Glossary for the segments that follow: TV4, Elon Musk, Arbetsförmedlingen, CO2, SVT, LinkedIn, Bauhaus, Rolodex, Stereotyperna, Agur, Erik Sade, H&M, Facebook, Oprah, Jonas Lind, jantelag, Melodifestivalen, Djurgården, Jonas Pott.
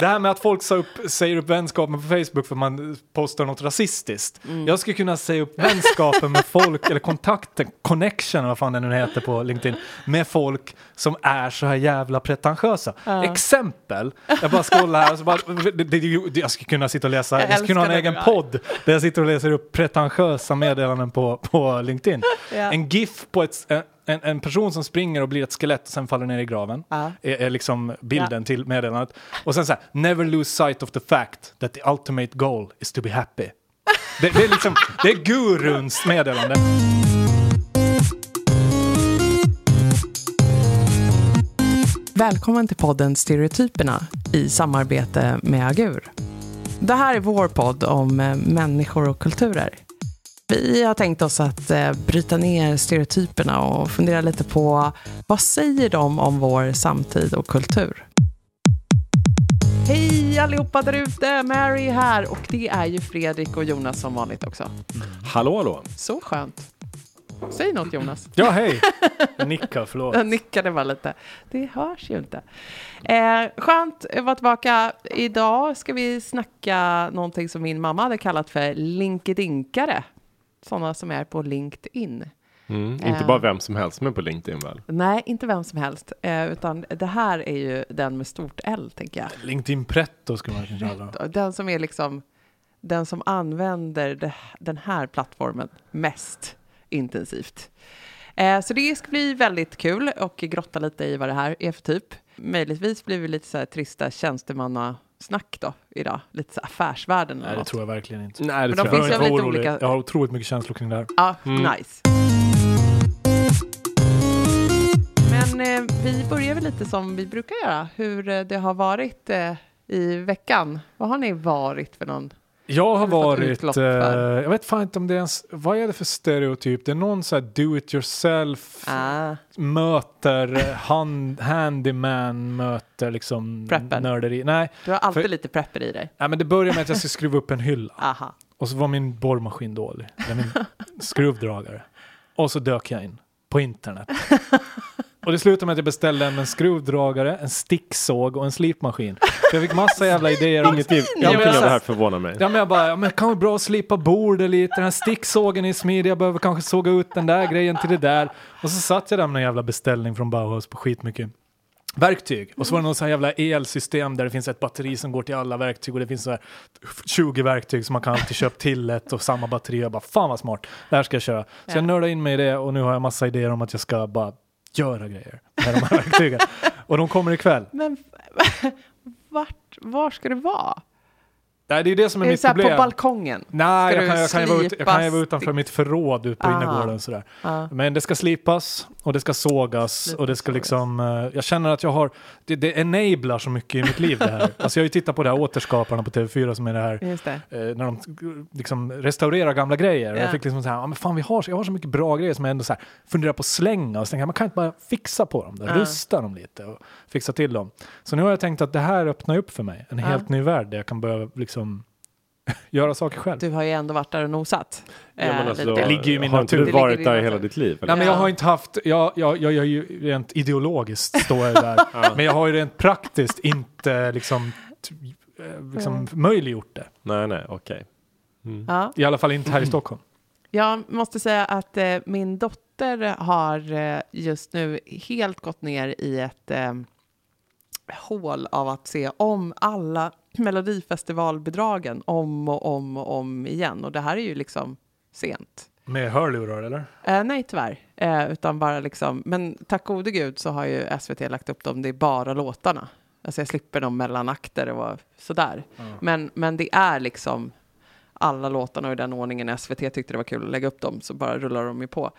Det här med att folk säger upp vänskapen på Facebook för man postar något rasistiskt. Mm. Jag skulle kunna säga upp vänskapen med folk, eller kontakten, connection, vad fan det nu heter på LinkedIn, med folk som är så här jävla pretentiösa. Exempel, jag bara scrollar här och så bara, jag skulle kunna sitta och läsa, jag skulle kunna ha en egen podd där jag sitter och läser upp pretentiösa meddelanden på LinkedIn. Yeah. En GIF på en person som springer och blir ett skelett och sen faller ner i graven är liksom bilden till meddelandet. Och sen så här, never lose sight of the fact that the ultimate goal is to be happy. Det är liksom, det är guruns meddelande. Välkommen till podden Stereotyperna i samarbete med Agur. Det här är vår podd om människor och kulturer. Vi har tänkt oss att bryta ner stereotyperna och fundera lite på vad säger de om vår samtid och kultur? Hej allihopa där ute, Mary här, och det är ju Fredrik och Jonas som vanligt också. Hallå, hallå. Så skönt. Säg något, Jonas. Ja, hej. Nicka, förlåt. Jag nickade bara lite. Det hörs ju inte. Skönt att vara tillbaka. Idag ska vi snacka någonting som min mamma hade kallat för LinkedInkare. Sådana som är på LinkedIn. Inte bara vem som helst, men på LinkedIn väl? Nej, inte vem som helst. Utan det här är ju den med stort L, tänker jag. LinkedIn Pretto skulle man kanske kalla. Den som är liksom, den som använder den här plattformen mest intensivt. Så det ska bli väldigt kul och grotta lite i vad det här är för typ. Möjligtvis blir vi lite så här trista tjänstemannasnack då idag. Lite så affärsvärden. Nej, det tror jag verkligen inte. Nej, det tror jag inte. Olika... Jag har otroligt mycket känslor kring det här. Ja, nice. Men vi börjar väl lite som vi brukar göra. Hur det har varit i veckan. Vad har ni varit för någon? Jag har varit, jag vet fan inte om det ens, vad är det för stereotyp? Det är någon så här do-it-yourself möter, handyman möter liksom prepper. Nörderi. Nej, du har alltid lite prepper i dig. Nej, men det började med att jag skulle skruva upp en hylla. Aha. Och så var min borrmaskin dålig, min skruvdragare. Och så dök jag in på internet. Och det slutade med att jag beställde en skruvdragare, en sticksåg och en slipmaskin. För jag fick massa jävla idéer. Ingenting av det här förvånar mig. Ja, men jag bara, det kan vara bra att slipa bordet lite. Den här sticksågen är smidig. Jag behöver kanske såga ut den där grejen till det där. Och så satt jag där med en jävla beställning från Bauhaus på skitmycket verktyg. Och så var det någon sån här jävla elsystem där det finns ett batteri som går till alla verktyg och det finns så här 20 verktyg som man kan alltid köpa till ett och samma batteri. Jag bara, fan vad smart. Det här ska jag köra. Så jag nördade in mig i det och nu har jag massa idéer om att jag ska bara göra grejer med de här verktygen. Och de kommer ikväll. Men var ska det vara? Nej, det är det som är mitt problem. På balkongen? Nej, jag kan vara utanför mitt förråd ute på innergården. Sådär. Men det ska slipas och det ska sågas och det ska liksom... Jag känner att jag har... Det enablar så mycket i mitt liv det här. Alltså jag har ju tittat på det här Återskaparna på TV4 som är det här... Just det. När de liksom restaurerar gamla grejer. Yeah. Och jag fick liksom så här, men fan jag har så mycket bra grejer som jag ändå så här funderar på att slänga. Och så tänkte jag, man kan inte bara fixa på dem där. Rusta dem lite och fixa till dem. Så nu har jag tänkt att det här öppnar upp för mig. En helt ny värld där jag kan börja liksom göra saker själv. Du har ju ändå vart där och nosat. Alltså, det ligger ju i min natur. Du varit där hela ditt liv? Eller? Nej, men jag har inte haft... Jag är ju rent ideologiskt står jag där. Men jag har ju rent praktiskt inte liksom möjliggjort det. Nej, okej. Okay. I alla fall inte här i Stockholm. Jag måste säga att min dotter har just nu helt gått ner i ett hål av att se om alla Melodifestivalbidragen om och om igen. Och det här är ju liksom sent. Med hörlurar eller? Nej, tyvärr. Utan bara liksom... Men tack gode gud så har ju SVT lagt upp dem. Det är bara låtarna. Alltså jag slipper dem mellan akter och sådär. Men det är liksom alla låtarna i den ordningen. SVT tyckte det var kul att lägga upp dem. Så bara rullar de ju på.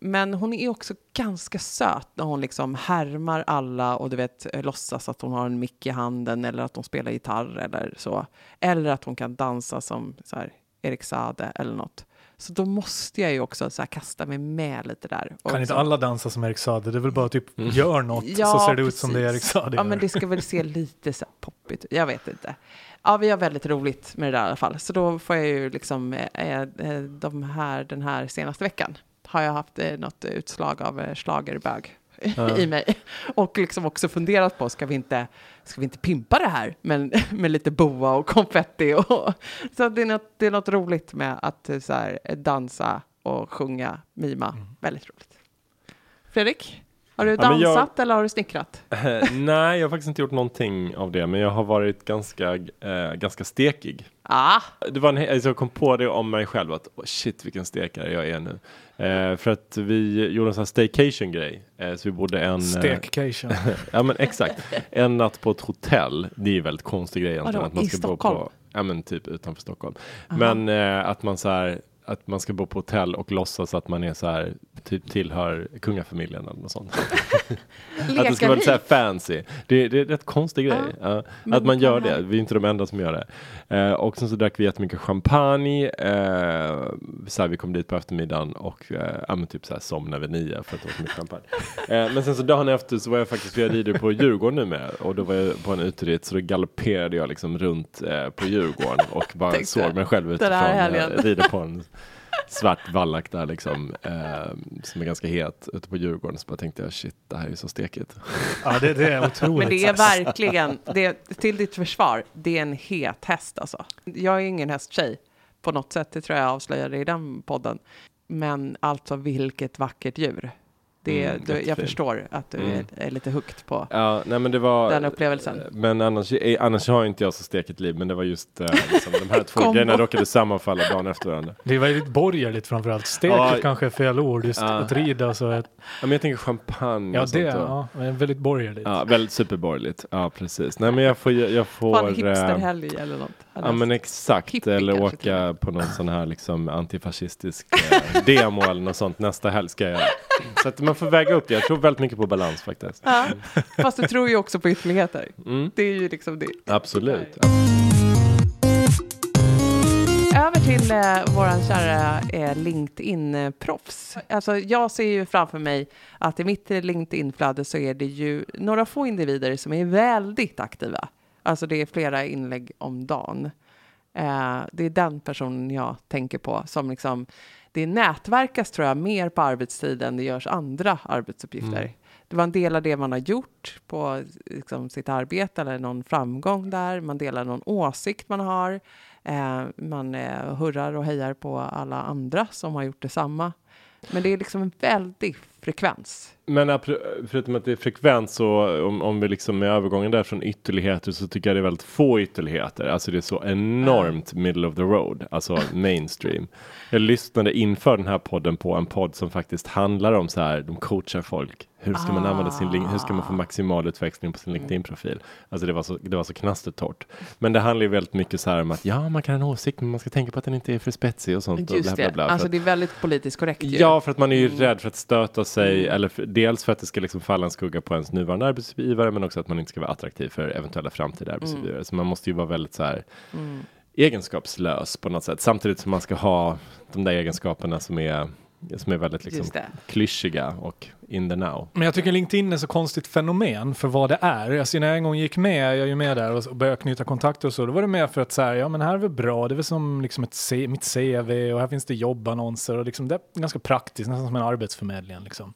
Men hon är också ganska söt när hon liksom härmar alla och du vet låtsas att hon har en mick i handen eller att hon spelar gitarr eller så, eller att hon kan dansa som så här Erik Sade eller något. Så då måste jag ju också så här kasta mig med lite där. Kan inte alla dansa som Erik Sade? Det är väl bara typ gör något så ser det ut som det är Erik Sade. Ja, men det ska väl se lite så här poppigt. Jag vet inte. Ja, vi har väldigt roligt med det där i alla fall. Så då får jag ju liksom den här senaste veckan har jag haft något utslag av schlagerbög i mig. Och liksom också funderat på, ska vi inte pimpa det här med lite boa och konfetti? Och, så det är något roligt med att så här, dansa och sjunga, mima. Mm. Väldigt roligt. Fredrik? Har du dansat eller har du snickrat? Nej, jag har faktiskt inte gjort någonting av det. Men jag har varit ganska stekig. Det var jag kom på det om mig själv. Att, shit, vilken stekare jag är nu. För att vi gjorde en sån här staycation-grej. Så vi bodde en... Staycation. Ja, men exakt. En natt på ett hotell. Det är ju väldigt konstig grej egentligen. Att man ska Stockholm? Bo på, ja, men typ utanför Stockholm. Uh-huh. Men att man ska bo på hotell och låtsas att man är så här, typ tillhör kungafamiljen eller något sånt. Att det ska vara så här fancy. Det är rätt konstig grej. Att man gör det. Vi är inte de enda som gör det. Och sen så drack vi jättemycket champagne. Så här, vi kom dit på eftermiddagen och typ så här somnade vid 9 för att ta så mycket champagne. Men sen så dagen efter så var jag faktiskt, jag rider på Djurgården nu med. Och då var jag på en utritt, så då galopperade jag liksom runt på Djurgården och bara såg mig själv utifrån. Jag rider på en svart vallack där liksom, som är ganska het ute på Djurgården, så bara tänkte jag, shit, det här är ju så stekigt. Ja, det är otroligt. Men det är verkligen, till ditt försvar, det är en het häst alltså. Jag är ingen hästtjej på något sätt, det tror jag avslöjade i den podden. Men alltså, vilket vackert djur. Jag förstår att du är lite högt på den upplevelsen. Men annars har inte jag så stekigt liv. Men det var just liksom, de här två grejerna råkade sammanfalla dagen efter varandra. Det var lite borgerligt framförallt. Stekigt kanske är fel ord. Just att rida så att... Ja, men jag tänker champagne. Ja, det är väldigt borgerligt. Ja, väldigt superborgerligt. Ja, precis. Nej, men jag får fan hipsterhelg eller något. Ja, men exakt. Hippie, eller åka på någon sån här liksom antifascistisk demo eller något sånt. Nästa helg ska jag... Så att man får väga upp det. Jag tror väldigt mycket på balans faktiskt. Ja, fast du tror ju också på ytterligheter. Mm. Det är ju liksom det. Absolut. Över till våran kära LinkedIn-proffs. Alltså, jag ser ju framför mig att i mitt LinkedIn-flöde så är det ju några få individer som är väldigt aktiva. Alltså det är flera inlägg om dagen. Det är den personen jag tänker på som liksom... Det nätverkas, tror jag, mer på arbetstid än det görs andra arbetsuppgifter. Mm. Det var en del av det man har gjort på liksom, sitt arbete eller någon framgång där. Man delar någon åsikt man har. Man hurrar och hejar på alla andra som har gjort detsamma. Men det är liksom en väldig frekvens. Men förutom att det är frekvens, så om vi liksom är övergången där från ytterligheter, så tycker jag det är väldigt få ytterligheter. Alltså det är så enormt middle of the road. Alltså mainstream. Jag lyssnade inför den här podden på en podd som faktiskt handlar om så här, de coachar folk. Hur ska man använda sin LinkedIn? Hur ska man få maximal utväxling på sin LinkedIn-profil? Alltså det var så knastertort. Men det handlar ju väldigt mycket så här om att ja, man kan ha en åsikt, men man ska tänka på att den inte är för spetsig och sånt. Just och bla, bla, bla, det. Alltså det är väldigt politiskt korrekt ju. Ja, för att man är ju rädd för att stöta sig, eller dels för att det ska liksom falla en skugga på ens nuvarande arbetsgivare, men också att man inte ska vara attraktiv för eventuella framtida arbetsgivare. Så man måste ju vara väldigt så här egenskapslös på något sätt. Samtidigt som man ska ha de där egenskaperna som är väldigt liksom klyschiga och in the now. Men jag tycker LinkedIn är så konstigt fenomen för vad det är. Alltså, när jag en gång gick med, jag är ju med där och började knyta kontakter och så, då var det med för att så här, ja men här är väl bra, det är väl som liksom mitt CV, och här finns det jobbannonser och liksom, det är ganska praktiskt, nästan som en arbetsförmedling liksom.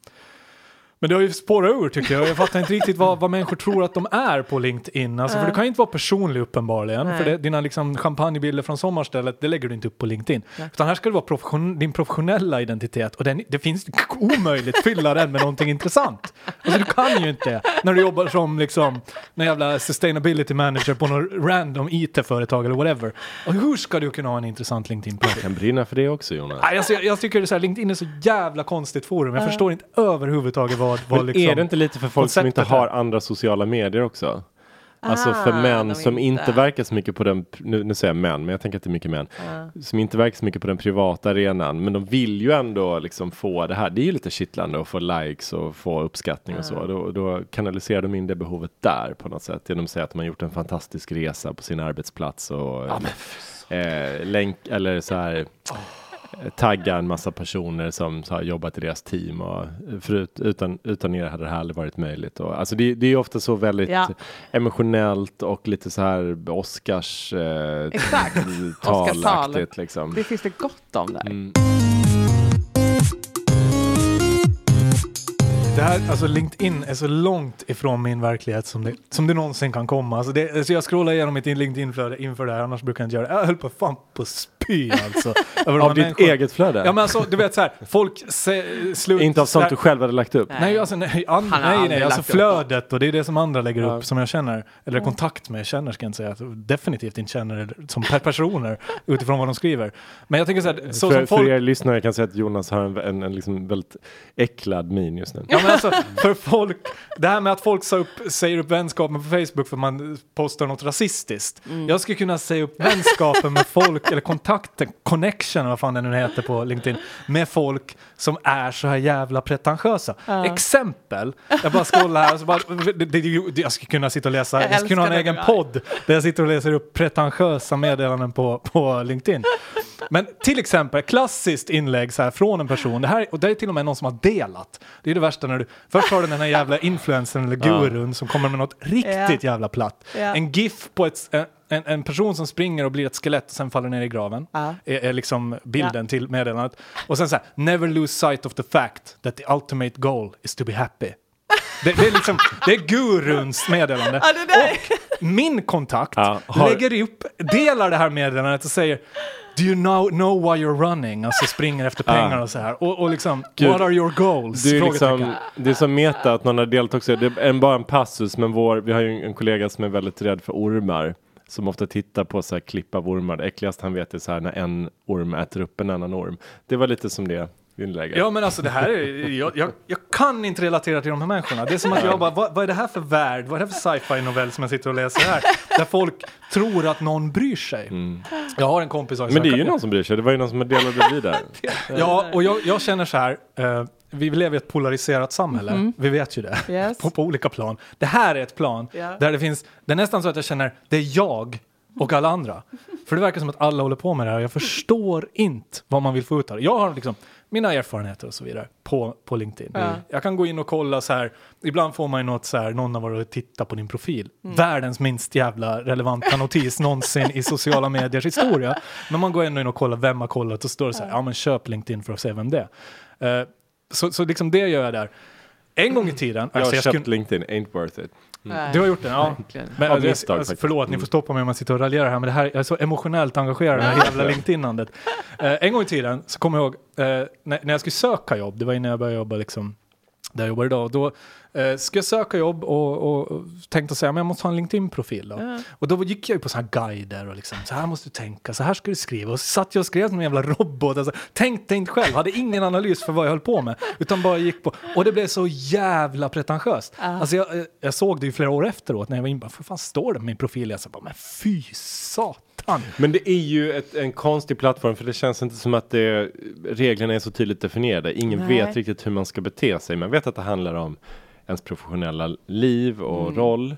Men det har ju spårat ur, tycker jag. Jag fattar inte riktigt vad människor tror att de är på LinkedIn. Alltså, för du kan ju inte vara personlig uppenbarligen. Nej. För dina liksom champagnebilder från sommarstället, det lägger du inte upp på LinkedIn. Nej. Utan här ska det vara din professionella identitet. Och det finns omöjligt att fylla den med någonting intressant. Alltså du kan ju inte. När du jobbar som liksom en jävla sustainability manager på någon random IT-företag eller whatever. Och hur ska du kunna ha en intressant LinkedIn-profil? Jag kan brinna för det också, Jonas. Nej, alltså, jag tycker att LinkedIn är så jävla konstigt forum. Jag förstår inte överhuvudtaget vad. Men liksom är det inte lite för folk som inte har andra sociala medier också? Alltså för män som inte verkar så mycket på den... Nu säger jag män, men jag tänker att det är mycket män. Som inte verkar så mycket på den privata arenan. Men de vill ju ändå liksom få det här. Det är ju lite kittlande att få likes och få uppskattning och så. Då kanaliserar de in det behovet där på något sätt. Genom att säga att man gjort en fantastisk resa på sin arbetsplats. Och länk eller så här... tagga en massa personer som har jobbat i deras team, och utan er hade det här aldrig varit möjligt. Och, alltså det är ju ofta så väldigt emotionellt och lite så här Oscars talaktigt liksom. Det finns det gott om där. Det här, alltså LinkedIn är så långt ifrån min verklighet som det någonsin kan komma. Alltså så jag scrollar igenom mitt LinkedIn-flöde inför det här, annars brukar jag inte göra det. Jag höll på fan på spy alltså. Av ditt eget flöde? Ja men alltså, du vet såhär, folk slutar... Inte av sånt du själv hade lagt upp? Nej, alltså, nej, alltså flödet, och det är det som andra lägger upp som jag känner, eller kontakt med känner, ska jag inte säga. Alltså, definitivt inte känner som personer utifrån vad de skriver. Men jag tänker såhär, så som folk... För er lyssnare kan jag säga att Jonas har en liksom väldigt äcklad min just nu. Ja, men alltså, för folk, det här med att folk säger upp vänskapen på Facebook för man postar något rasistiskt. Mm. Jag skulle kunna säga upp vänskapen med folk, eller kontakten, connection, vad fan det nu heter på LinkedIn, med folk som är så här jävla pretentiösa. Exempel, jag bara scrollar här och så bara, jag skulle kunna sitta och läsa, jag skulle kunna ha en egen podd där jag sitter och läser upp pretentiösa meddelanden på LinkedIn. Men till exempel, klassiskt inlägg så här från en person, det här, och det är till och med någon som har delat. Det är det värsta när du, först har du den här jävla influencern eller gurun som kommer med något riktigt jävla platt. En gif på en person som springer och blir ett skelett och sen faller ner i graven. Är liksom bilden till meddelandet. Och sen så här, never lose sight of the fact that the ultimate goal is to be happy. Det är liksom, det är guruns meddelande. Och min kontakt lägger upp, delar det här meddelandet och säger... Do you know why you're running? Alltså springer efter pengar och så här. Och liksom, Gud, what are your goals? Det är, liksom, det är som meta att någon har delt också. Det är bara en passus, men vi har ju en kollega som är väldigt rädd för ormar. Som ofta tittar på så här klipp av ormar. Det äckligaste han vet är så här när en orm äter upp en annan orm. Det var lite som det inlägget. Ja men alltså det här är, jag kan inte relatera till de här människorna. Det är som att jag bara, vad är det här för värld? Vad är det för sci-fi novell som jag sitter och läser här? Där folk tror att någon bryr sig. Mm. Jag har en kompis också. Men det är ju någon som bryr sig. Det var ju någon som delade vidare. Ja, och jag känner så här... Vi lever i ett polariserat samhälle. Mm. Vi vet ju det. Yes. På olika plan. Det här är ett plan där det finns... Det är nästan så att jag känner, det är jag och alla andra. För det verkar som att alla håller på med det här. Jag förstår inte vad man vill få ut av det. Jag har liksom... Mina erfarenheter och så vidare på LinkedIn. Mm. Jag kan gå in och kolla så här. Ibland får man ju något så här. Någon har varit och tittat på din profil. Mm. Världens minst jävla relevanta notis någonsin i sociala mediers historia. Men man går ändå in och kollar vem har kollat. Och står det så här. Ja men köp LinkedIn för att se vem det är. Så liksom det gör jag där. En gång i tiden. Jag har köpt LinkedIn. Ain't worth it. Mm. Du har gjort den, ja. Men, alltså, förlåt, ni får stoppa mig om jag sitter och raljerar här. Men det här, jag är så emotionellt engagerad i det här jävla LinkedIn-andet. En gång i tiden så kommer jag ihåg, när jag skulle söka jobb, det var innan jag började jobba liksom, där jag jobbar idag. Då ska jag söka jobb och tänkte säga, men jag måste ha en LinkedIn-profil då. Och då gick jag ju på så här guider och liksom, så här måste du tänka, så här ska du skriva. Och så satt jag och skrev som en jävla robot. Alltså, tänkte inte själv, hade ingen analys för vad jag höll på med. Utan bara gick på. Och det blev så jävla pretentiöst. Alltså jag såg det ju flera år efteråt när jag var inne. För fan står det på min profil? Jag sa bara, men fy satan. Men det är ju en konstig plattform, för det känns inte som att reglerna är så tydligt definierade. Ingen vet riktigt hur man ska bete sig. Man vet att det handlar om ens professionella liv och roll.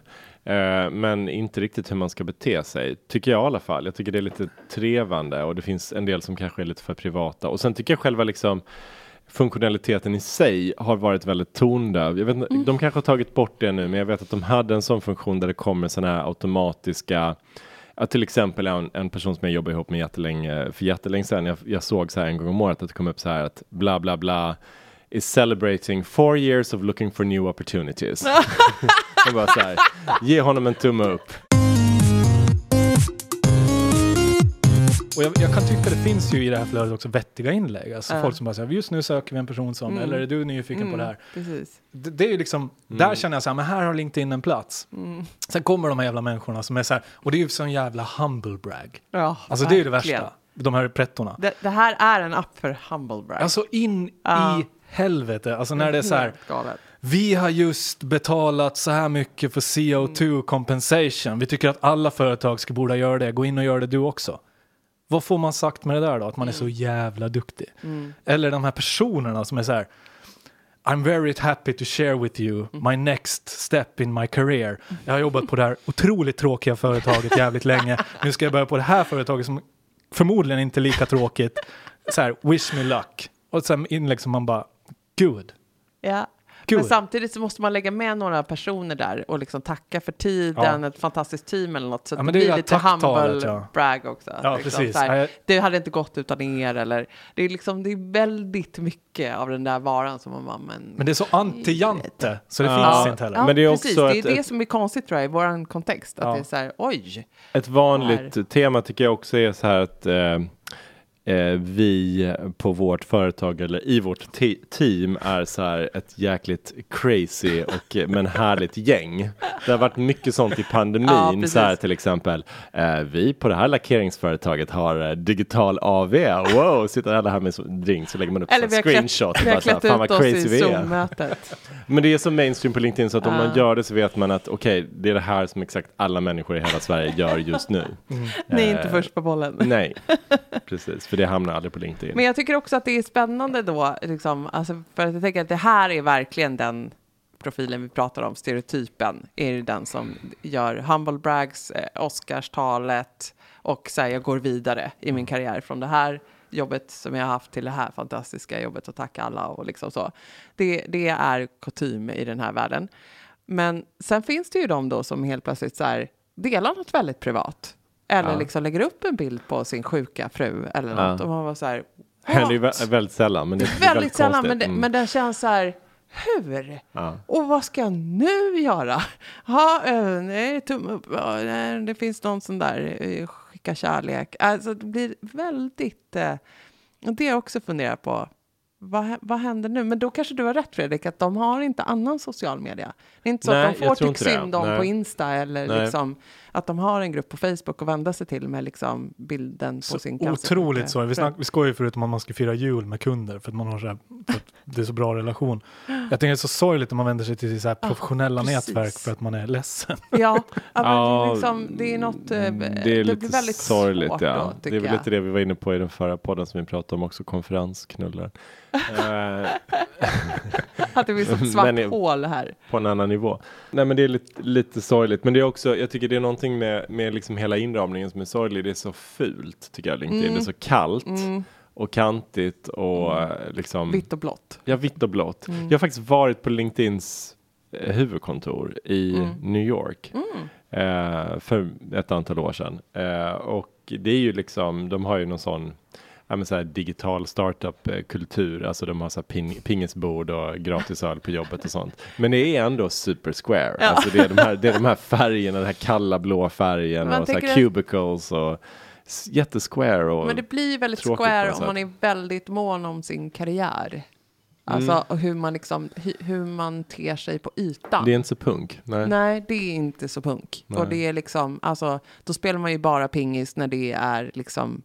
Men inte riktigt hur man ska bete sig. Tycker jag i alla fall. Jag tycker det är lite trevande. Och det finns en del som kanske är lite för privata. Och sen tycker jag själva liksom... funktionaliteten i sig har varit väldigt tondöv. Jag vet inte, de kanske har tagit bort det nu. Men jag vet att de hade en sån funktion där det kommer såna här automatiska... Att till exempel en person som jag jobbar ihop med jättelänge sedan. Jag såg så här en gång om året att det kom upp så här att bla bla bla... is celebrating 4 years of looking for new opportunities. Jag bara så här, ge honom en tumme upp. Och jag kan tycka det finns ju i det här flödet också vettiga inlägg. Alltså folk som bara säger, just nu söker vi en person som, eller är du nyfiken på det här? Precis. Det är ju liksom, där känner jag så här, men här har LinkedIn en plats. Mm. Sen kommer de här jävla människorna som är så här, och det är ju sån jävla humble brag. Ja, alltså det är ju det värsta. De här prettorna. Det här är en app för humble brag. Alltså in i helvete. Alltså när det är så här, vi har just betalat så här mycket för CO2 compensation. Vi tycker att alla företag ska borde göra det. Gå in och gör det du också. Vad får man sagt med det där då? Att man är så jävla duktig. Mm. Eller de här personerna som är så här, I'm very happy to share with you my next step in my career. Jag har jobbat på det här otroligt tråkiga företaget jävligt länge. Nu ska jag börja på det här företaget som förmodligen inte är lika tråkigt. Så här, wish me luck. Och sen inlägg som man bara, good. Ja. Cool. Men samtidigt så måste man lägga med några personer där och liksom tacka för tiden, ett fantastiskt team eller något. Så ja, det blir lite humble brag också. Ja, liksom, precis. Här, det hade inte gått utan er. Eller, det, är liksom, det är väldigt mycket av den där varan som man var. Men det är så anti-jante så det finns inte heller. Ja, men det är precis. Också det är det som är konstigt tror jag, i vår kontext. Att det är så här, oj. Ett vanligt tema tycker jag också är så här att... vi på vårt företag eller i vårt team är så här ett jäkligt crazy och men härligt gäng. Det har varit mycket sånt i pandemin, så här till exempel vi på det här lackeringsföretaget har digital AV. Wow, sitter alla här med drink så lägger man upp eller så screenshot och bara så här, fan vad crazy vi är. Men det är så mainstream på LinkedIn så att om man gör det så vet man att okej, det är det här som exakt alla människor i hela Sverige gör just nu. Ni är inte först på bollen. Nej, precis. För det hamnar aldrig på LinkedIn. Men jag tycker också att det är spännande då. Liksom, alltså för att jag tänker att det här är verkligen den profilen vi pratar om. Stereotypen är det den som gör humble brags, Oscarstalet och så här, jag går vidare i min karriär från det här jobbet som jag har haft till det här fantastiska jobbet och tacka alla och liksom så. Det är kutym i den här världen. Men sen finns det ju de då som helt plötsligt så här, delar något väldigt privat. Eller liksom lägger upp en bild på sin sjuka fru eller något. Och man var så här, det är väldigt sällan. Men det är väldigt sällan, men den känns så här, hur? Och vad ska jag nu göra? Ja, nej, tumme upp. Nej, det finns någon sån där skicka kärlek. Alltså det blir väldigt... det jag också funderar på. Vad händer nu? Men då kanske du har rätt, Fredrik, att de har inte annan social media. Det är inte så att de får tycks in dem på Insta eller liksom, att de har en grupp på Facebook och vända sig till med liksom bilden så på sin cancer. Otroligt så. Vi skojar ju förut om att man ska fira jul med kunder för att man har så här, för att det är så bra relation. Jag tänker det är så sorgligt om man vänder sig till så här professionella nätverk för att man är ledsen. Ja, men liksom, det är något det är lite väldigt sorgligt, svårt då, det är väl lite det vi var inne på i den förra podden som vi pratade om också, konferensknullar. Att det finns ett svart hål här på en annan nivå. Nej, men det är lite sorgligt, men det är också, jag tycker det är någonting med liksom hela inramningen som är sorglig. Det är så fult tycker jag, LinkedIn. Det är så kallt och kantigt och liksom vitt och blått. Ja, vitt och blått. Jag har faktiskt varit på LinkedIns huvudkontor i New York för ett antal år sedan. Och det är ju liksom, de har ju någon sån så här digital startup-kultur. Alltså de har så här pingisbord och gratis öl på jobbet och sånt. Men det är ändå super square. Ja. Alltså det är de här färgerna, den här kalla blå färgen och så här cubicles och jättesquare. Och men det blir väldigt square om man är väldigt mån om sin karriär. Alltså hur man ter sig på ytan. Det är inte så punk. Nej, det är inte så punk. Nej. Och det är liksom, alltså då spelar man ju bara pingis när det är liksom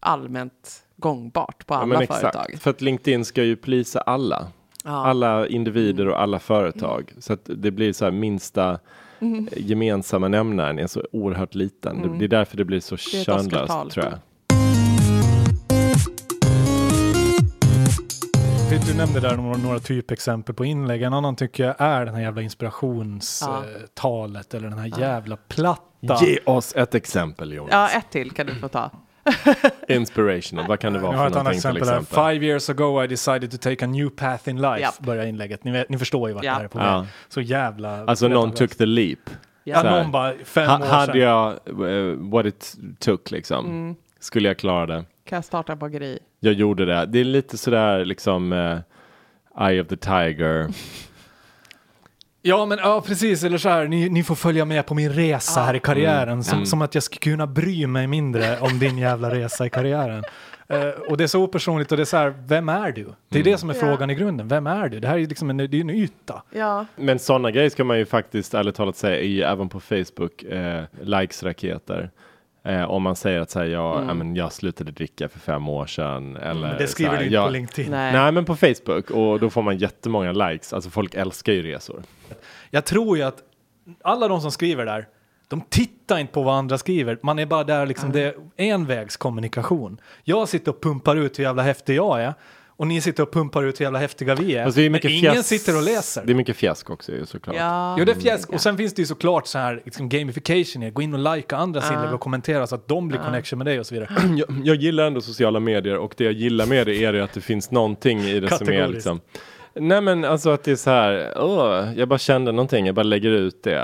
allmänt gångbart på alla företag. Exakt. För att LinkedIn ska ju plisa alla. Ja. Alla individer och alla företag. Så att det blir så här minsta gemensamma nämnaren är så oerhört liten. Det är därför det blir så könlöst, tror jag. Du nämnde där några typexempel på inlägg. En annan tycker jag är den här jävla inspirationstalet eller den här jävla plattan. Ge oss ett exempel, Jonas. Ja, ett till kan du få ta. Inspirational, vad kan det vara för någonting exempel, till exempel? 5 years ago I decided to take a new path in life. Börjar inlägget, ni förstår ju vart det här är på mig. Så jävla... Alltså någon took the leap. Någon bara 5 år sedan. Hade jag what it took liksom. Skulle jag klara det? Kan jag starta bageri? Jag gjorde det. Det är lite sådär liksom Eye of the Tiger. Ja, men precis. Eller så här, ni får följa med på min resa här i karriären. Som att jag ska kunna bry mig mindre om din jävla resa i karriären. Och det är så opersonligt och det är så här, vem är du? Det är det som är frågan i grunden. Vem är du? Det här är liksom det är en yta. Ja. Men sådana grejer ska man ju faktiskt ärligt talat säga är ju även på Facebook likes-raketer. Om man säger att så här, jag slutade dricka för 5 år sedan. Eller, men det skriver så här, du inte på LinkedIn. Nej, men på Facebook. Och då får man jättemånga likes. Alltså folk älskar ju resor. Jag tror ju att alla de som skriver där, de tittar inte på vad andra skriver. Man är bara där liksom, det är envägskommunikation. Jag sitter och pumpar ut hur jävla häftig jag är. Och ni sitter och pumpar ut hur jävla häftiga vi är. Men ingen sitter och läser. Det är mycket fjäsk också såklart. Ja. Jo, det är fjäsk. Och sen finns det ju såklart så här liksom gamification. Gå in och likea andras inlägg och kommentera så att de blir connection med dig och så vidare. Jag gillar ändå sociala medier och det jag gillar med det är att det finns någonting i det som är liksom... Nej, men alltså att det är så här, jag bara kände någonting, jag bara lägger ut det.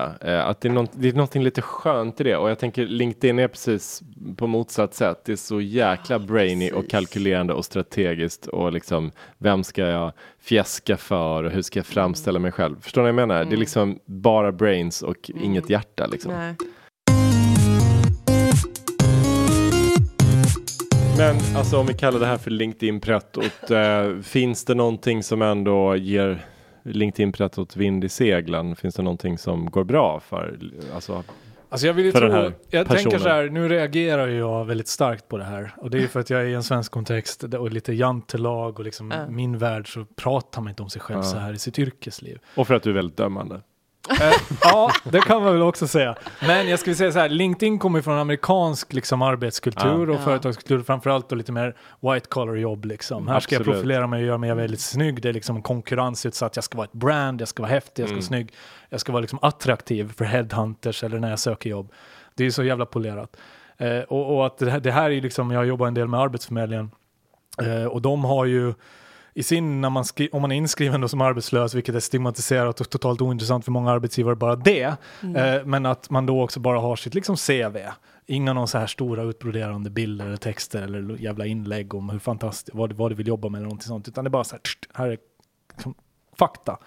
Att det är någonting lite skönt i det. Och jag tänker LinkedIn är precis på motsatt sätt. Det är så jäkla brainy och kalkylerande och strategiskt. Och liksom, vem ska jag fjäska för och hur ska jag framställa mig själv? Förstår ni vad jag menar? Det är liksom bara brains och inget hjärta liksom. Nej. Men alltså om vi kallar det här för LinkedIn-prettot, finns det någonting som ändå ger LinkedIn-prettot vind i seglen? Finns det någonting som går bra för, alltså jag vill ju tro, jag tänker så här, nu reagerar jag väldigt starkt på det här. Och det är ju för att jag är i en svensk kontext och lite jantelag och liksom min värld, så pratar man inte om sig själv så här i sitt yrkesliv. Och för att du är väldigt dömande. Ja, det kan man väl också säga. Men jag skulle säga så här, LinkedIn kommer från amerikansk liksom arbetskultur och företagskultur framförallt, och lite mer white collar jobb liksom. Här ska jag profilera mig och göra mig väldigt snygg. Det är liksom konkurrensutsatt. Jag ska vara ett brand, jag ska vara häftig, jag ska vara snygg. Jag ska vara liksom attraktiv för headhunters eller när jag söker jobb. Det är så jävla polerat. Och att det här är liksom, jag jobbar en del med Arbetsförmedlingen och de har ju i sin, när man om man är inskriven då som arbetslös, vilket är stigmatiserat och totalt ointressant för många arbetsgivare, bara det. Men att man då också bara har sitt liksom CV. Inga någon så här stora utbroderande bilder eller texter eller jävla inlägg om hur fantastiskt, vad du vill jobba med eller någonting sånt. Utan det är bara så här, här är fakta.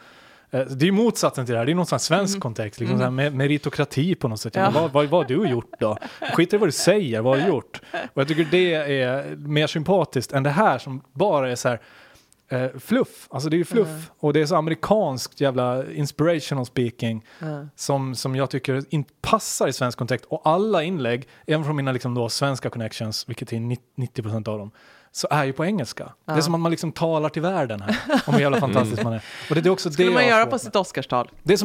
Det är motsatsen till det här. Det är någon sån här svensk kontext. Liksom, så här meritokrati på något sätt. Ja. Vad har du gjort då? Skit i vad du säger, vad har du gjort? Och jag tycker det är mer sympatiskt än det här som bara är så här fluff, alltså det är ju fluff och det är så amerikanskt jävla inspirational speaking som jag tycker inte passar i svensk kontext, och alla inlägg, även från mina liksom då svenska connections, vilket är 90% av dem, så är ju på engelska. Det är som att man liksom talar till världen här om hur jävla fantastiskt man är. Och det är också skulle det man göra på sitt Oscarstal. Det är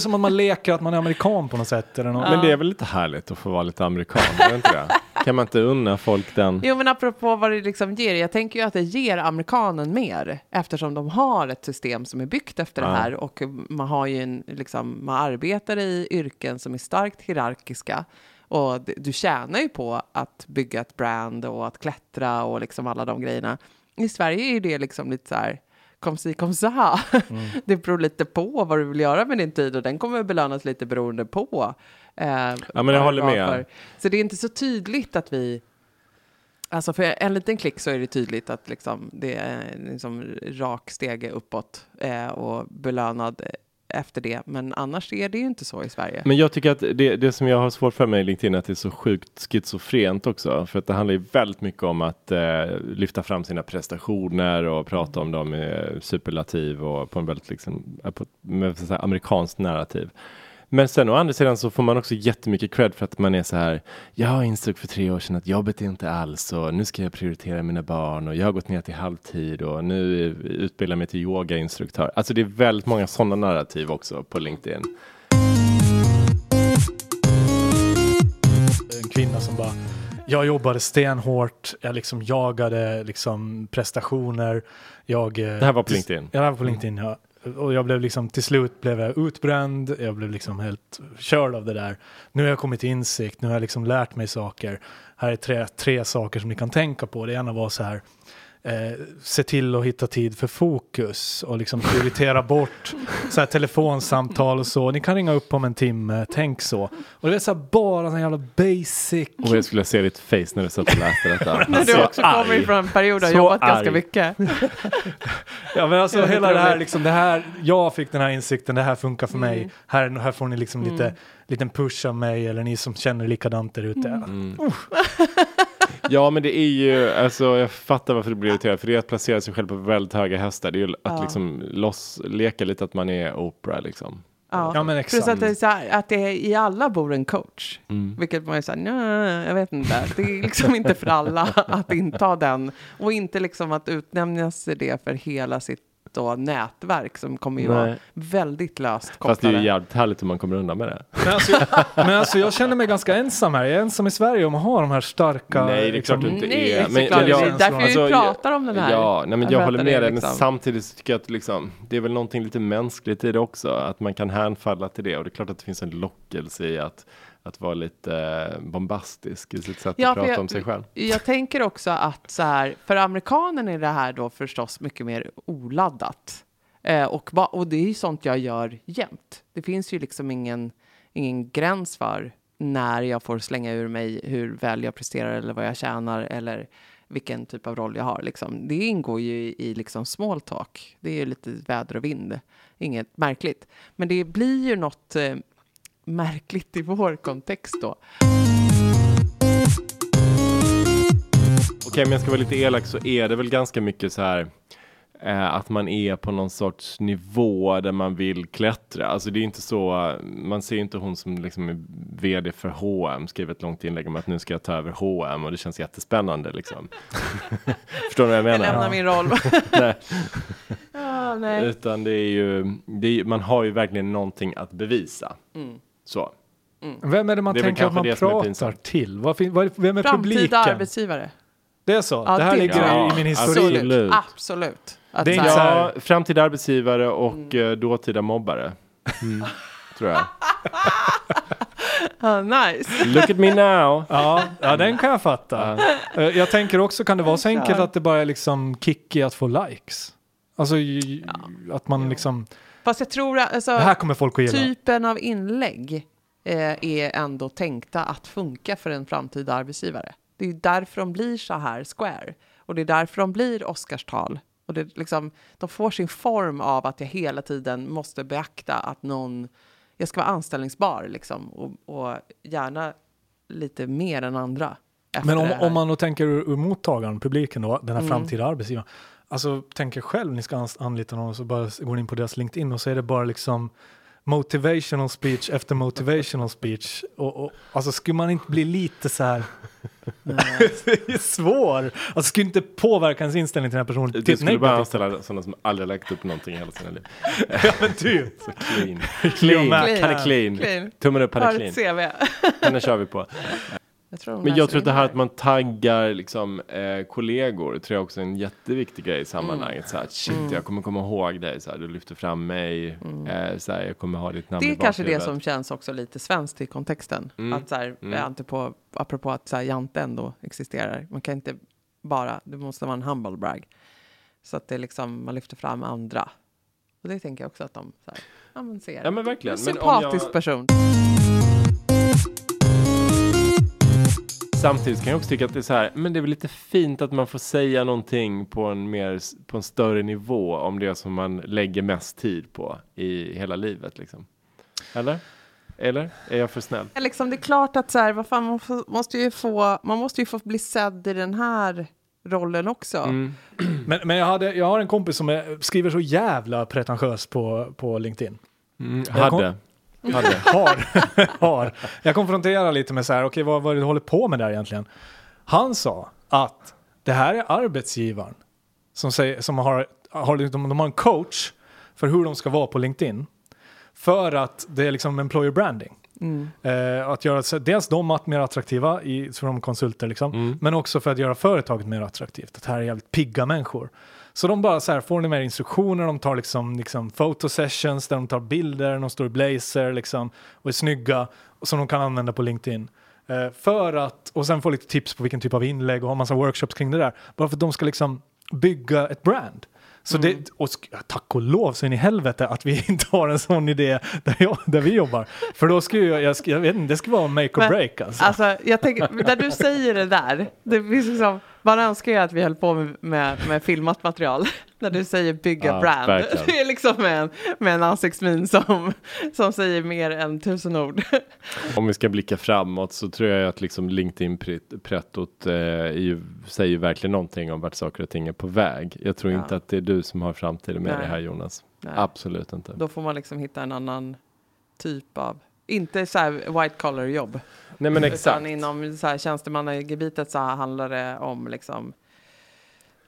som att man leker att man är amerikan på något sätt eller något. Men det är väl lite härligt att få vara lite amerikan, är det inte det? Kan man inte unna folk den? Jo, men apropå vad det liksom ger, jag tänker ju att det ger amerikanen mer, eftersom de har ett system som är byggt efter det här, och man har ju en liksom, man arbetar i yrken som är starkt hierarkiska. Och du tjänar ju på att bygga ett brand och att klättra och liksom alla de grejerna. I Sverige är ju det liksom lite så här, kom så här. Det beror lite på vad du vill göra med din tid, och den kommer belönas lite beroende på. Ja, men jag håller med. Så det är inte så tydligt att vi, alltså för en liten klick så är det tydligt att liksom det är liksom rak stege uppåt och belönad efter det, men annars är det ju inte så i Sverige. Men jag tycker att det som jag har svårt för mig i LinkedIn är att det är så sjukt schizofrent också, för att det handlar ju väldigt mycket om att lyfta fram sina prestationer och prata om dem i superlativ och på en väldigt liksom, med så här amerikanskt narrativ. Men sen å andra sidan så får man också jättemycket cred för att man är så här, jag insåg för 3 år sedan att jobbet är inte alls, och nu ska jag prioritera mina barn, och jag har gått ner till halvtid och nu utbildar jag mig till yogainstruktör. Alltså det är väldigt många sådana narrativ också på LinkedIn. En kvinna som bara, jag jobbade stenhårt, jag liksom jagade liksom prestationer. Det här var på LinkedIn? Ja, det här var på LinkedIn, ja. Och jag blev liksom, till slut blev jag utbränd. Jag blev liksom helt körd av det där. Nu har jag kommit till insikt. Nu har jag liksom lärt mig saker. Här är tre saker som ni kan tänka på. Det ena var så här. Se till att hitta tid för fokus. Och liksom prioritera bort så här telefonsamtal och så. Ni kan ringa upp om en timme. Tänk så. Och det är så här, bara en jävla basic. Och jag skulle se ditt face när du satt och läste detta. När du också kommer ifrån en period och jobbat ganska mycket. Ja, men alltså hela det här, liksom, det här. Jag fick den här insikten. Det här funkar för mig. Här får ni liksom liten push av mig. Eller ni som känner likadant där ute. Ja, men det är ju, alltså jag fattar varför det blir irriterad, för det är att placera sig själv på väldigt höga hästar. Det är ju att liksom leka lite att man är Oprah liksom. Ja, men exakt. Plus att det är så här, att det är, i alla bor en coach. Vilket man ju säger, nej, jag vet inte. Det är liksom inte för alla att inta den. Och inte liksom att utnämnas det för hela sitt då nätverk som kommer ju vara väldigt löst kopplade. Fast det är ju jävligt härligt om man kommer undan med det. Men alltså jag känner mig ganska ensam här. Jag är ensam i Sverige om man har de här starka. Nej, det är klart du inte är. Men jag, därför alltså, vi pratar om den här. Ja, nej, men jag håller med dig. Liksom. Men samtidigt så tycker jag att liksom, det är väl någonting lite mänskligt i det också. Att man kan hänfalla till det. Och det är klart att det finns en lockelse i att vara lite bombastisk i sitt sätt att prata om sig själv. Jag tänker också att så här, för amerikanen är det här då förstås mycket mer oladdat. Och det är ju sånt jag gör jämt. Det finns ju liksom ingen gräns för när jag får slänga ur mig hur väl jag presterar eller vad jag tjänar eller vilken typ av roll jag har. Liksom. Det ingår ju i liksom small talk. Det är ju lite väder och vind. Inget märkligt. Men det blir ju något märkligt i vår kontext då. Okej, men jag ska vara lite elak, så är det väl ganska mycket så här att man är på någon sorts nivå där man vill klättra. Alltså det är inte så, man ser inte hon som liksom är vd för H&M skriver ett långt inlägg om att nu ska jag ta över H&M och det känns jättespännande liksom. Förstår du vad jag menar? Jag lämnar min roll. Nej. Oh, nej. Utan det är ju, man har ju verkligen någonting att bevisa. Mm. Så. Mm. Vem är det man det tänker att man pratar till? Vem är publiken? Framtida arbetsgivare. Det är så. Ja, det här ligger i min historik. Absolut. Absolut. Det är här, framtida arbetsgivare och dåtida mobbare. Mm. Tror jag. Nice. Look at me now. Ja, den kan jag fatta. Jag tänker också, kan det vara så enkelt att det bara är liksom kick i att få likes? Alltså att man liksom... Fast jag tror att alltså, det här kommer folk att gilla. Typen av inlägg är ändå tänkta att funka för en framtida arbetsgivare. Det är därför de blir så här square. Och det är därför de blir Oscarstal. Och det liksom, de får sin form av att jag hela tiden måste beakta att jag ska vara anställningsbar liksom, och gärna lite mer än andra. Men om man då tänker ur mottagaren, publiken då, den här framtida arbetsgivaren. Alltså tänker själv, ni ska anlita någon och så bara går in på deras LinkedIn och så är det bara liksom motivational speech efter motivational speech. Och, alltså skulle man inte bli lite så här... Det är svår. Alltså skulle inte påverka ens inställning till den här personen. Du skulle bara anställa sådana som aldrig lagt upp någonting hela sina liv. Ja men typ. Så clean. Han är clean. Tummen upp, han är clean. Henne kör vi på. Men jag tror att det här att man taggar liksom, kollegor tror jag också är en jätteviktig grej i sammanhanget. Så här, jag kommer komma ihåg dig, så här, du lyfter fram mig, så här, jag kommer ha ditt namn i bakhuvudet. Det är kanske det som känns också lite svenskt i kontexten. Att, så här, apropå att så här, Jante ändå existerar. Man kan inte bara, det måste vara en humble brag. Så att det liksom, man lyfter fram andra. Och det tänker jag också att de så här, ser. Ja, men verkligen. En sympatisk person. Samtidigt kan jag också tycka att det är så här, men det är väl lite fint att man får säga någonting på en större nivå om det som man lägger mest tid på i hela livet liksom. Eller? Är jag för snäll? Liksom, det är klart att så här, vad fan, man måste ju få bli sedd i den här rollen också. Mm. Men jag har en kompis som skriver så jävla pretentiöst på LinkedIn. Jag konfronterar lite med så här, okej, vad du håller på med där egentligen. Han sa att det här är arbetsgivaren som säger, som de har en coach för hur de ska vara på LinkedIn för att det är liksom employer branding. Att göra dels dem mer attraktiva för de konsulter liksom, men också för att göra företaget mer attraktivt. Att här är jävligt pigga människor. Så de bara så här, får ni mer instruktioner, de tar liksom fotosessions där de tar bilder, de står i blazer liksom, och är snygga som de kan använda på LinkedIn. För att, och sen får lite tips på vilken typ av inlägg och ha massa workshops kring det där. Bara för att de ska liksom bygga ett brand. Så det, och tack och lov så in i helvete att vi inte har en sån idé där vi jobbar. För då skulle jag vet inte, det skulle vara make or break alltså. Alltså jag tänker, när du säger det där, det finns liksom, man önskar ju att vi höll på med filmat material. När du säger bygga brand. Verkligen. Det är liksom med en ansiktsmin som säger mer än 1000 ord. Om vi ska blicka framåt så tror jag att liksom LinkedIn-prettot säger verkligen någonting om vart saker och ting är på väg. Jag tror inte att det är du som har framtiden med det här, Jonas. Nej. Absolut inte. Då får man liksom hitta en annan typ av... Inte så här white collar jobb. Nej men exakt. Utan inom så här tjänstemannagebitet så här handlar det om liksom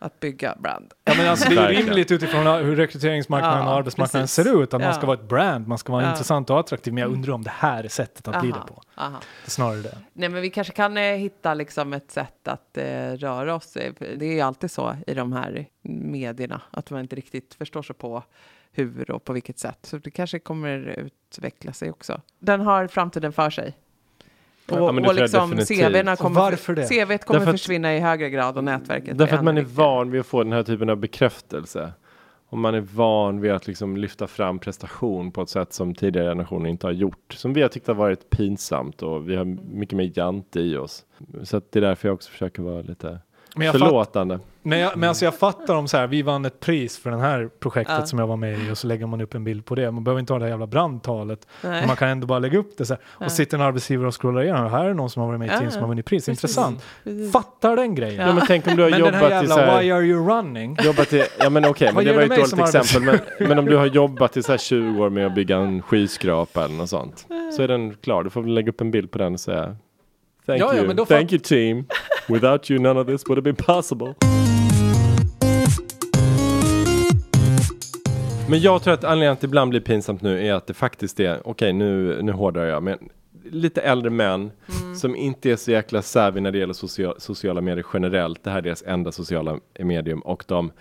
att bygga brand. Ja men alltså det är rimligt utifrån hur rekryteringsmarknaden och arbetsmarknaden ser ut att man ska vara ett brand, man ska vara intressant och attraktiv, men jag undrar om det här är sättet att lida på. Det är snarare det. Nej men vi kanske kan hitta liksom ett sätt att röra oss. Det är ju alltid så i de här medierna att man inte riktigt förstår sig på hur och på vilket sätt. Så det kanske kommer utveckla sig också. Den har framtiden för sig. Och liksom CV:na kommer försvinna i högre grad och nätverket. Därför att man är van vid att få den här typen av bekräftelse. Om man är van vid att liksom lyfta fram prestation på ett sätt som tidigare generationer inte har gjort. Som vi har tyckt har varit pinsamt och vi har mycket mer jant i oss. Så att det är därför jag också försöker vara lite förlåtande. Men alltså jag fattar om så här, vi vann ett pris för det här projektet som jag var med i och så lägger man upp en bild på det. Man behöver inte ha det jävla brandtalet. Men man kan ändå bara lägga upp det så här. Och sitter en arbetsgivare och scrollar igenom och här är någon som har varit med i team som har vunnit pris. Intressant. Precis. Fattar den grejen. Ja. Ja, men tänk om du har jobbat den här jävla, så här, why are you running? Jobbat i, ja men okej, men det var ju ett dåligt exempel. Men om du har jobbat i så här 20 år med att bygga en skyskrapa eller något sånt. Så är den klar. Du får lägga upp en bild på den och säga Thank you team. Without you none of this would have been possible. Men jag tror att anledningen att det ibland blir pinsamt nu är att det faktiskt är, nu hårdrar jag, men lite äldre män som inte är så jäkla savvy när det gäller sociala medier generellt. Det här är deras enda sociala medium och de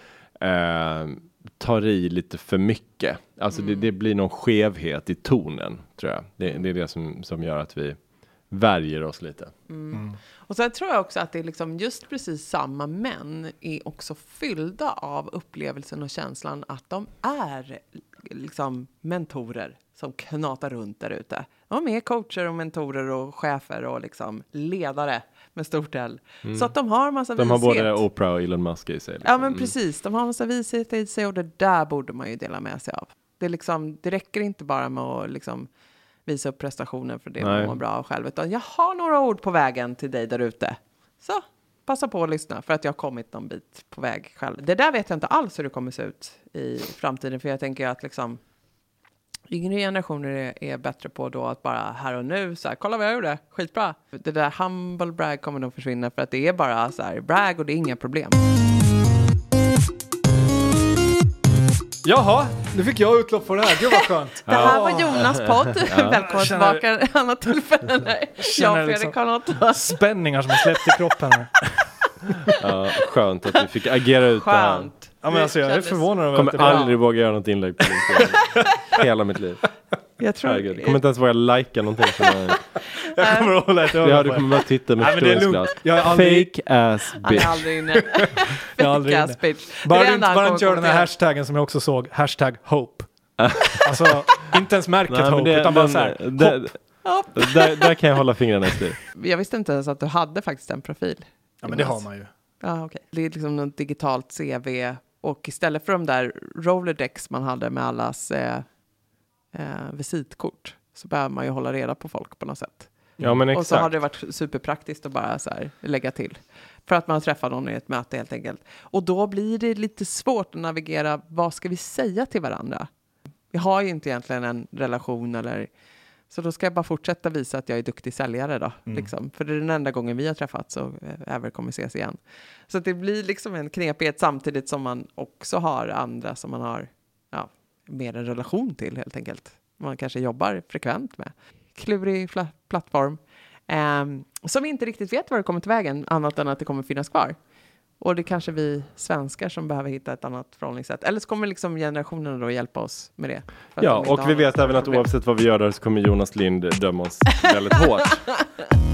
tar i lite för mycket. Alltså det blir någon skevhet i tonen, tror jag. Det är det som gör att vi värjer oss lite. Och sen tror jag också att det är liksom just precis samma män är också fyllda av upplevelsen och känslan att de är liksom mentorer som knatar runt där ute. De är coacher och mentorer och chefer och liksom ledare med stort L. Så att de har massa vishet. De har både Oprah och Elon Musk i sig. Liksom. Ja men precis, de har massa vishet i sig och det där borde man ju dela med sig av. Det, liksom, det räcker inte bara med att liksom visa upp prestationen för det man mår bra av själv. Utan jag har några ord på vägen till dig där ute. Så passa på att lyssna för att jag har kommit någon bit på väg själv. Det där vet jag inte alls hur det kommer se ut i framtiden. För jag tänker att liksom yngre generationer är bättre på då att bara här och nu så här, kolla vad jag gjorde, skitbra. Det där humble brag kommer nog försvinna för att det är bara så här brag och det är inga problem. Jaha, nu fick jag utlopp för det här. Gud vad skönt. Det här var Jonas Pott. Välkommen tillbaka en annan tillfälle. Jag och Erik har något. Spänningar som har släppt i kroppen. Skönt att vi fick agera ut det här. Ja, men alltså, jag är förvånad. Jag kommer aldrig våga göra något inlägg på LinkedIn. Hela mitt liv. Jag tror jag kommer inte ens våga likea någonting. Jag kommer att hålla ett öga på det. Ja, du kommer bara titta med förstoringsglas. Fake ass bitch. Han är aldrig inne. Fake ass bitch. Bara inte gör den här hashtaggen som jag också såg. Hashtag hope. Alltså, inte ens märket hope, utan bara så här. Där kan jag hålla fingrarna efter. Jag visste inte ens att du hade faktiskt en profil. Ja, men det har man ju. Ja, okej. Det är liksom något digitalt CV. Och istället för de där Rolodex man hade med allas visitkort så behöver man ju hålla reda på folk på något sätt. Ja, men exakt. Och så har det varit superpraktiskt att bara så här lägga till. För att man träffar någon i ett möte helt enkelt. Och då blir det lite svårt att navigera. Vad ska vi säga till varandra? Vi har ju inte egentligen en relation eller... Så då ska jag bara fortsätta visa att jag är duktig säljare då. Liksom. För det är den enda gången vi har träffats och även kommer ses igen. Så att det blir liksom en knepighet samtidigt som man också har andra som man har mer en relation till helt enkelt. Man kanske jobbar frekvent med. Klurig plattform. Som inte riktigt vet var det kommer till vägen annat än att det kommer finnas kvar. Och det kanske vi svenskar som behöver hitta ett annat förhållningssätt. Eller så kommer liksom generationerna då hjälpa oss med det. Ja, och vi vet även att oavsett vad vi gör där så kommer Jonas Lind döma oss väldigt hårt.